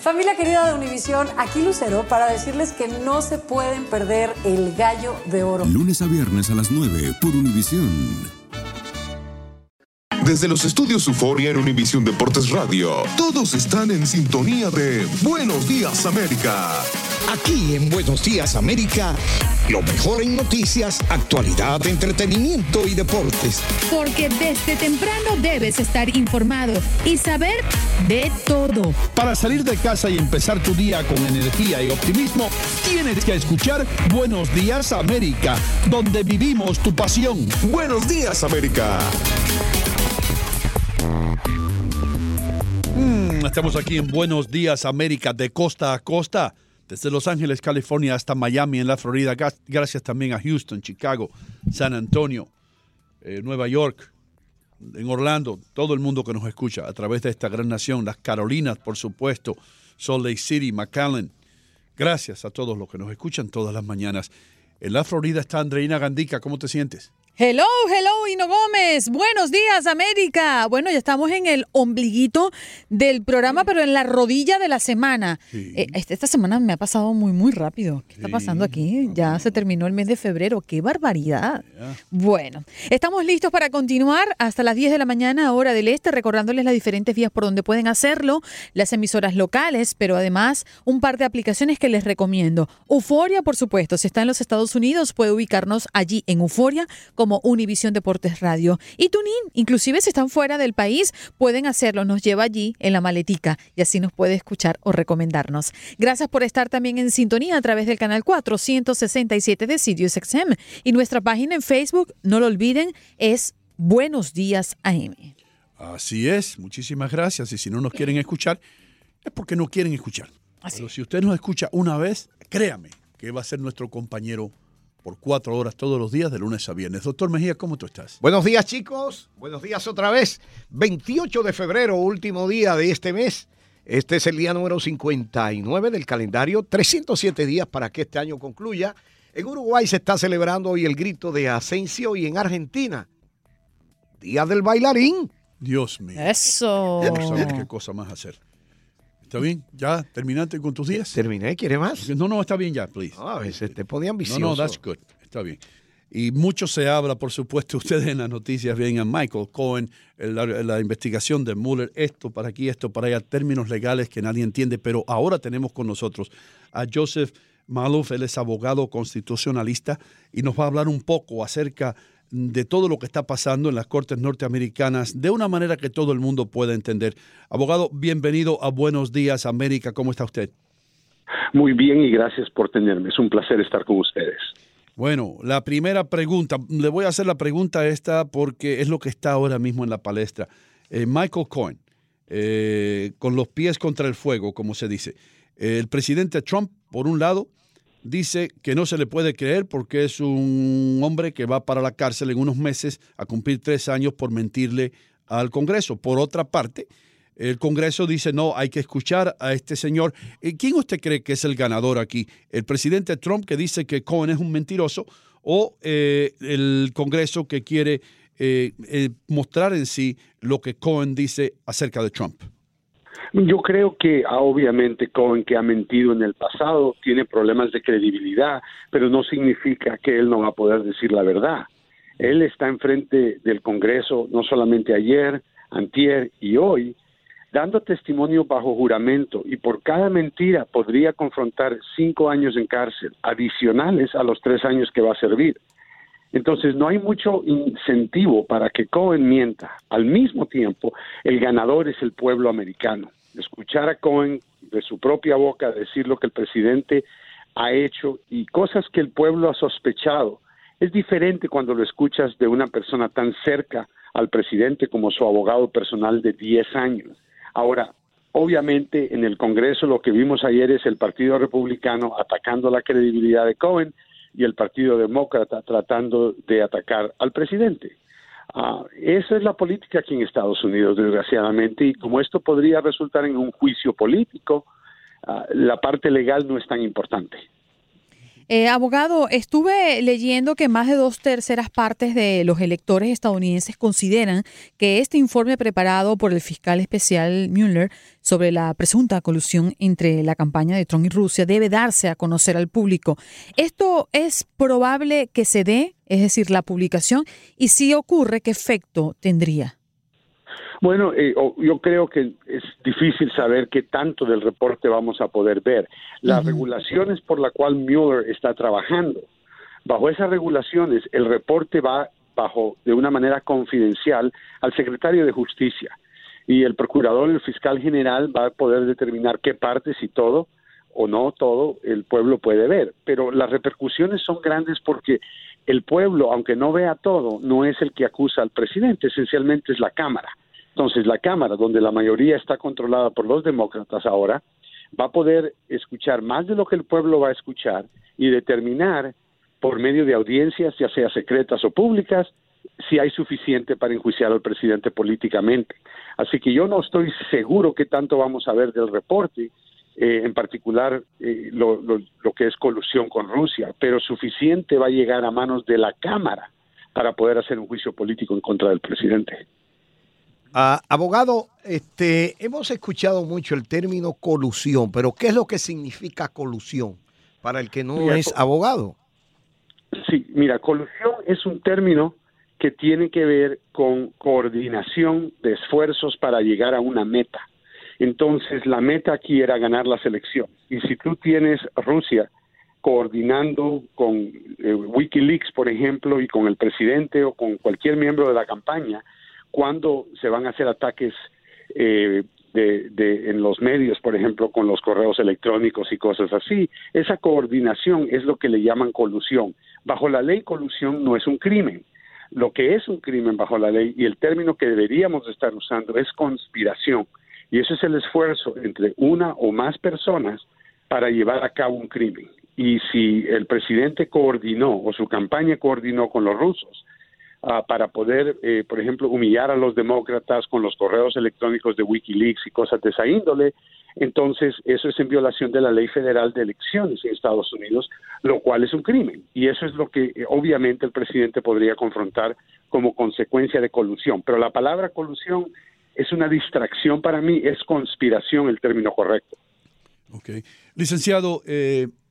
Familia querida de Univisión, aquí Lucero para decirles que no se pueden perder el Gallo de Oro. Lunes a viernes a las 9 por Univisión. Desde los estudios Euforia en Univisión Deportes Radio, todos están en sintonía de Buenos Días América. Aquí en Buenos Días América, lo mejor en noticias, actualidad, entretenimiento y deportes. Porque desde temprano debes estar informado y saber de todo. Para salir de casa y empezar tu día con energía y optimismo, tienes que escuchar Buenos Días América, donde vivimos tu pasión. Buenos Días América. Estamos aquí en Buenos Días América, de costa a costa, desde Los Ángeles, California, hasta Miami, en la Florida. Gracias también a Houston, Chicago, San Antonio, Nueva York, en Orlando, todo el mundo que nos escucha a través de esta gran nación, las Carolinas, por supuesto, Salt Lake City, McAllen. Gracias a todos los que nos escuchan todas las mañanas. En la Florida está Andreina Gandica. ¿Cómo te sientes? Hello, hello, Hino Gómez. Buenos días, América. Bueno, ya estamos en el ombliguito del programa, pero en la rodilla de la semana. Sí. Esta semana me ha pasado muy, muy rápido. ¿Qué está pasando aquí? Ya se terminó el mes de febrero. ¡Qué barbaridad! Yeah. Bueno, estamos listos para continuar hasta las 10 de la mañana, hora del este, recordándoles las diferentes vías por donde pueden hacerlo, las emisoras locales, pero además un par de aplicaciones que les recomiendo. Euforia, por supuesto. Si está en los Estados Unidos, puede ubicarnos allí en Euforia, como Univisión Deportes Radio. Y Tunín, inclusive si están fuera del país, pueden hacerlo. Nos lleva allí en la maletica y así nos puede escuchar o recomendarnos. Gracias por estar también en sintonía a través del canal 467 de Sirius XM. Y nuestra página en Facebook, no lo olviden, es Buenos Días AM. Así es, muchísimas gracias. Y si no nos quieren escuchar, es porque no quieren escuchar. Pero si usted nos escucha una vez, créame que va a ser nuestro compañero por 4 horas todos los días de lunes a viernes. Doctor Mejía, ¿cómo tú estás? Buenos días, chicos. Buenos días otra vez. 28 de febrero, último día de este mes. Este es el día número 59 del calendario. 307 días para que este año concluya. En Uruguay se está celebrando hoy el grito de Asensio y en Argentina, Día del Bailarín. Dios mío. Eso. Vamos a ver qué cosa más hacer. ¿Está bien? ¿Ya terminaste con tus días? Terminé. ¿Quiere más? No, está bien ya, please. A veces te ponían vicioso. No, that's good. Está bien. Y mucho se habla, por supuesto, ustedes en las noticias ven a Michael Cohen, la investigación de Mueller, esto para aquí, esto para allá, términos legales que nadie entiende, pero ahora tenemos con nosotros a Joseph Maalouf. Él es abogado constitucionalista y nos va a hablar un poco acerca de todo lo que está pasando en las cortes norteamericanas de una manera que todo el mundo pueda entender. Abogado, bienvenido a Buenos Días América. ¿Cómo está usted? Muy bien y gracias por tenerme. Es un placer estar con ustedes. Bueno, la primera pregunta, le voy a hacer la pregunta esta porque es lo que está ahora mismo en la palestra. Michael Cohen, con los pies contra el fuego, como se dice. El presidente Trump, por un lado, dice que no se le puede creer porque es un hombre que va para la cárcel en unos meses a cumplir 3 años por mentirle al Congreso. Por otra parte, el Congreso dice no, hay que escuchar a este señor. ¿Quién usted cree que es el ganador aquí? ¿El presidente Trump que dice que Cohen es un mentiroso o el Congreso que quiere mostrar en sí lo que Cohen dice acerca de Trump? Yo creo que obviamente Cohen, que ha mentido en el pasado, tiene problemas de credibilidad, pero no significa que él no va a poder decir la verdad. Él está enfrente del Congreso no solamente ayer, antier y hoy, dando testimonio bajo juramento, y por cada mentira podría confrontar 5 años en cárcel, adicionales a los 3 años que va a servir. Entonces, no hay mucho incentivo para que Cohen mienta. Al mismo tiempo, el ganador es el pueblo americano. Escuchar a Cohen de su propia boca decir lo que el presidente ha hecho y cosas que el pueblo ha sospechado es diferente cuando lo escuchas de una persona tan cerca al presidente como su abogado personal de 10 años. Ahora, obviamente, en el Congreso lo que vimos ayer es el Partido Republicano atacando la credibilidad de Cohen y el Partido Demócrata tratando de atacar al presidente. Esa es la política aquí en Estados Unidos, desgraciadamente, y como esto podría resultar en un juicio político, la parte legal no es tan importante. Abogado, estuve leyendo que más de 2/3 de los electores estadounidenses consideran que este informe preparado por el fiscal especial Mueller sobre la presunta colusión entre la campaña de Trump y Rusia debe darse a conocer al público. ¿Esto es probable que se dé, es decir, la publicación? Y si ocurre, ¿qué efecto tendría? Bueno, yo creo que es difícil saber qué tanto del reporte vamos a poder ver. Las regulaciones por la cual Mueller está trabajando, bajo esas regulaciones el reporte va bajo de una manera confidencial al secretario de Justicia, y el procurador, el fiscal general va a poder determinar qué partes y todo o no todo el pueblo puede ver, pero las repercusiones son grandes porque el pueblo, aunque no vea todo, no es el que acusa al presidente, esencialmente es la Cámara. Entonces la Cámara, donde la mayoría está controlada por los demócratas ahora, va a poder escuchar más de lo que el pueblo va a escuchar y determinar por medio de audiencias, ya sea secretas o públicas, si hay suficiente para enjuiciar al presidente políticamente. Así que yo no estoy seguro qué tanto vamos a ver del reporte, en particular lo que es colusión con Rusia, pero suficiente va a llegar a manos de la Cámara para poder hacer un juicio político en contra del presidente. Abogado, hemos escuchado mucho el término colusión, pero ¿qué es lo que significa colusión para el que no es abogado? Sí, mira, colusión es un término que tiene que ver con coordinación de esfuerzos para llegar a una meta. Entonces, la meta aquí era ganar las elecciones. Y si tú tienes Rusia coordinando con WikiLeaks, por ejemplo, y con el presidente o con cualquier miembro de la campaña, cuando se van a hacer ataques en los medios, por ejemplo, con los correos electrónicos y cosas así, esa coordinación es lo que le llaman colusión. Bajo la ley, colusión no es un crimen. Lo que es un crimen bajo la ley, y el término que deberíamos estar usando, es conspiración. Y ese es el esfuerzo entre una o más personas para llevar a cabo un crimen. Y si el presidente coordinó o su campaña coordinó con los rusos para poder, por ejemplo, humillar a los demócratas con los correos electrónicos de WikiLeaks y cosas de esa índole, entonces eso es en violación de la Ley Federal de Elecciones en Estados Unidos, lo cual es un crimen. Y eso es lo que obviamente el presidente podría confrontar como consecuencia de colusión. Pero la palabra colusión es una distracción para mí, es conspiración el término correcto. Ok. Licenciado,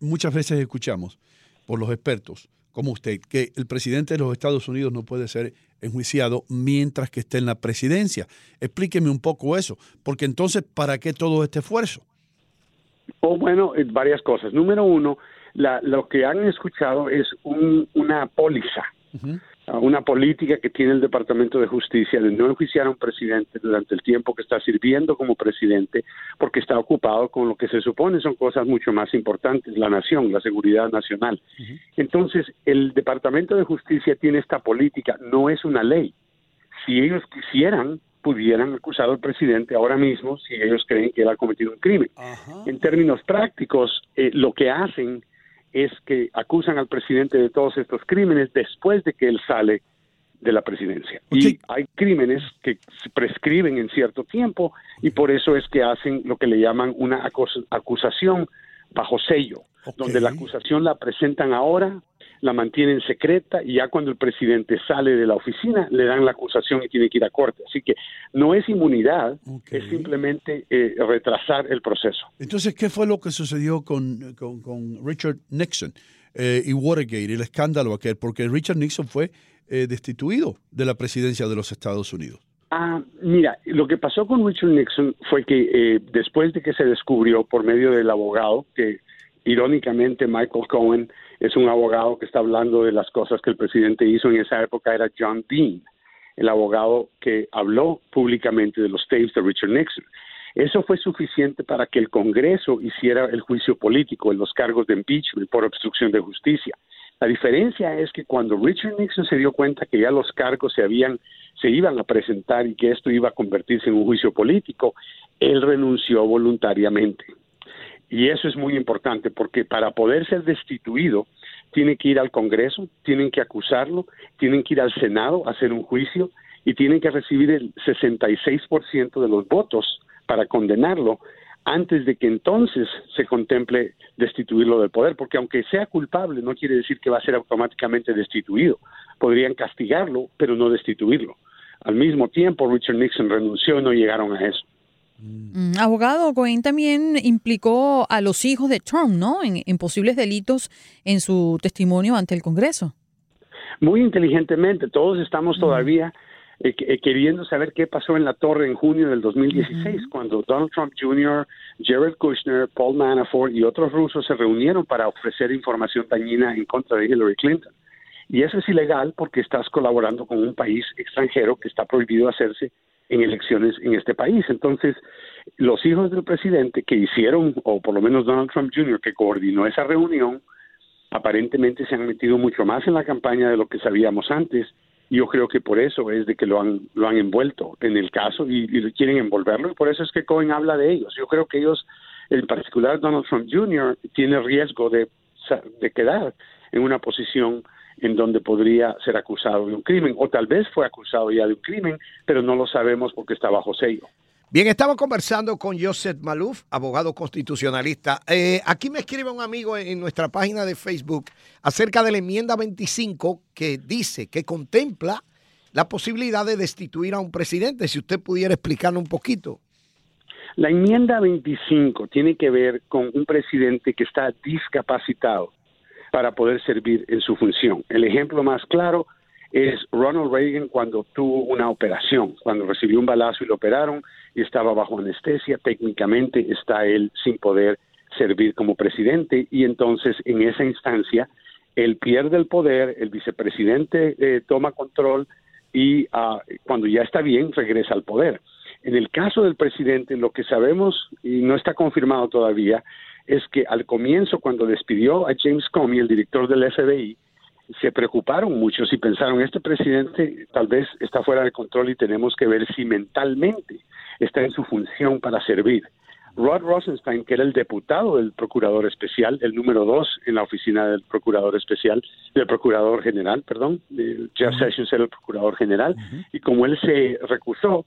muchas veces escuchamos por los expertos como usted que el presidente de los Estados Unidos no puede ser enjuiciado mientras que esté en la presidencia. Explíqueme un poco eso, porque entonces, ¿para qué todo este esfuerzo? Oh, bueno, varias cosas. Número uno, lo que han escuchado es una póliza. Uh-huh. Una política que tiene el Departamento de Justicia de no enjuiciar a un presidente durante el tiempo que está sirviendo como presidente, porque está ocupado con lo que se supone son cosas mucho más importantes, la nación, la seguridad nacional. Uh-huh. Entonces, el Departamento de Justicia tiene esta política, no es una ley. Si ellos quisieran, pudieran acusar al presidente ahora mismo si ellos creen que él ha cometido un crimen. Uh-huh. En términos prácticos, lo que hacen es que acusan al presidente de todos estos crímenes después de que él sale de la presidencia. Okay. Y hay crímenes que se prescriben en cierto tiempo y por eso es que hacen lo que le llaman una acusación bajo sello, okay, donde la acusación la presentan ahora, la mantienen secreta y ya cuando el presidente sale de la oficina le dan la acusación y tiene que ir a corte. Así que no es inmunidad, okay, es simplemente retrasar el proceso. Entonces, ¿qué fue lo que sucedió con Richard Nixon y Watergate, el escándalo aquel? Porque Richard Nixon fue destituido de la presidencia de los Estados Unidos. Mira, lo que pasó con Richard Nixon fue que después de que se descubrió por medio del abogado, que irónicamente Michael Cohen es un abogado que está hablando de las cosas que el presidente hizo en esa época, era John Dean, el abogado que habló públicamente de los tapes de Richard Nixon. Eso fue suficiente para que el Congreso hiciera el juicio político en los cargos de impeachment por obstrucción de justicia. La diferencia es que cuando Richard Nixon se dio cuenta que ya los cargos se iban a presentar y que esto iba a convertirse en un juicio político, él renunció voluntariamente. Y eso es muy importante porque para poder ser destituido tiene que ir al Congreso, tienen que acusarlo, tienen que ir al Senado a hacer un juicio y tienen que recibir el 66% de los votos para condenarlo antes de que entonces se contemple destituirlo del poder, porque aunque sea culpable no quiere decir que va a ser automáticamente destituido. Podrían castigarlo, pero no destituirlo. Al mismo tiempo, Richard Nixon renunció y no llegaron a eso. Abogado, Cohen también implicó a los hijos de Trump, ¿no?, en posibles delitos en su testimonio ante el Congreso. Muy inteligentemente, todos estamos todavía queriendo saber qué pasó en la torre en junio del 2016, cuando Donald Trump Jr., Jared Kushner, Paul Manafort y otros rusos se reunieron para ofrecer información dañina en contra de Hillary Clinton. Y eso es ilegal porque estás colaborando con un país extranjero que está prohibido hacerse en elecciones en este país. Entonces, los hijos del presidente que hicieron, o por lo menos Donald Trump Jr., que coordinó esa reunión, aparentemente se han metido mucho más en la campaña de lo que sabíamos antes. Yo creo que por eso es de que lo han envuelto en el caso y quieren envolverlo, y por eso es que Cohen habla de ellos. Yo creo que ellos, en particular Donald Trump Jr., tiene riesgo de quedar en una posición en donde podría ser acusado de un crimen, o tal vez fue acusado ya de un crimen, pero no lo sabemos porque está bajo sello. Bien, estamos conversando con Joseph Maalouf, abogado constitucionalista. Aquí me escribe un amigo en nuestra página de Facebook acerca de la enmienda 25 que dice que contempla la posibilidad de destituir a un presidente. Si usted pudiera explicarlo un poquito. La enmienda 25 tiene que ver con un presidente que está discapacitado para poder servir en su función. El ejemplo más claro es Ronald Reagan cuando tuvo una operación, cuando recibió un balazo y lo operaron y estaba bajo anestesia. Técnicamente está él sin poder servir como presidente y entonces en esa instancia él pierde el poder, el vicepresidente toma control y cuando ya está bien regresa al poder. En el caso del presidente lo que sabemos y no está confirmado todavía es que al comienzo cuando despidió a James Comey, el director del FBI, se preocuparon mucho y pensaron, este presidente tal vez está fuera de control y tenemos que ver si mentalmente está en su función para servir. Rod Rosenstein, que era el diputado del Procurador Especial, el número 2 en la oficina del Procurador Especial, del Procurador General, perdón, Jeff Sessions era el Procurador General, y como él se recusó,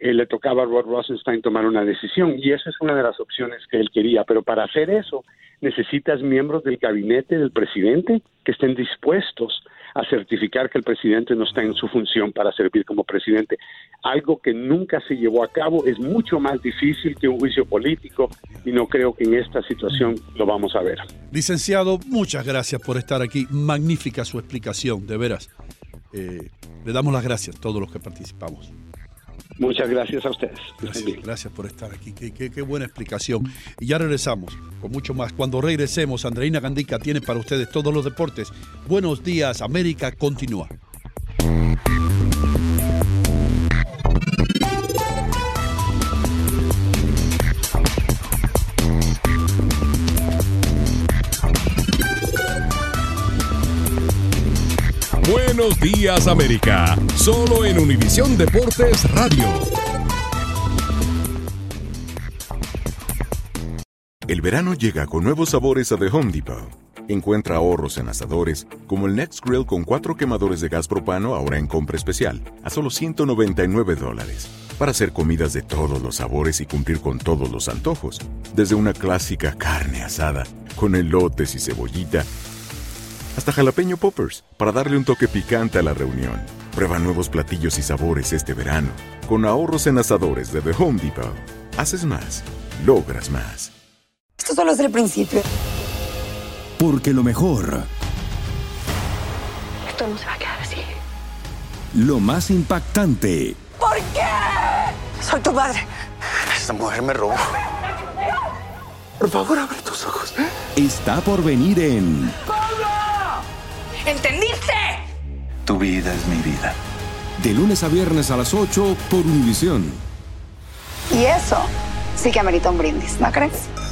le tocaba a Rod Rosenstein tomar una decisión, y esa es una de las opciones que él quería, pero para hacer eso necesitas miembros del gabinete del presidente que estén dispuestos a certificar que el presidente no está en su función para servir como presidente. Algo que nunca se llevó a cabo, es mucho más difícil que un juicio político y no creo que en esta situación lo vamos a ver. Licenciado, muchas gracias por estar aquí. Magnífica su explicación, de veras. Le damos las gracias a todos los que participamos. Muchas gracias a ustedes. Gracias por estar aquí. Qué buena explicación. Y ya regresamos con mucho más. Cuando regresemos, Andreina Gandica tiene para ustedes todos los deportes. Buenos días, América. Continúa. Buenos días, América. Solo en Univisión Deportes Radio. El verano llega con nuevos sabores a The Home Depot. Encuentra ahorros en asadores, como el Next Grill con 4 quemadores de gas propano ahora en compra especial, a solo $199. Para hacer comidas de todos los sabores y cumplir con todos los antojos. Desde una clásica carne asada, con elotes y cebollita, hasta jalapeño poppers para darle un toque picante a la reunión. Prueba nuevos platillos y sabores este verano con ahorros en asadores de The Home Depot. Haces más, logras más. Esto solo es el principio. Porque lo mejor... Esto no se va a quedar así. Lo más impactante... ¿Por qué? Soy tu madre. Esta mujer me robó. Por favor, abre tus ojos. Está por venir en... ¡Pablo! ¿Entendiste? Tu vida es mi vida. De lunes a viernes a las 8 por Univisión. Y eso sí que amerita un brindis, ¿no crees?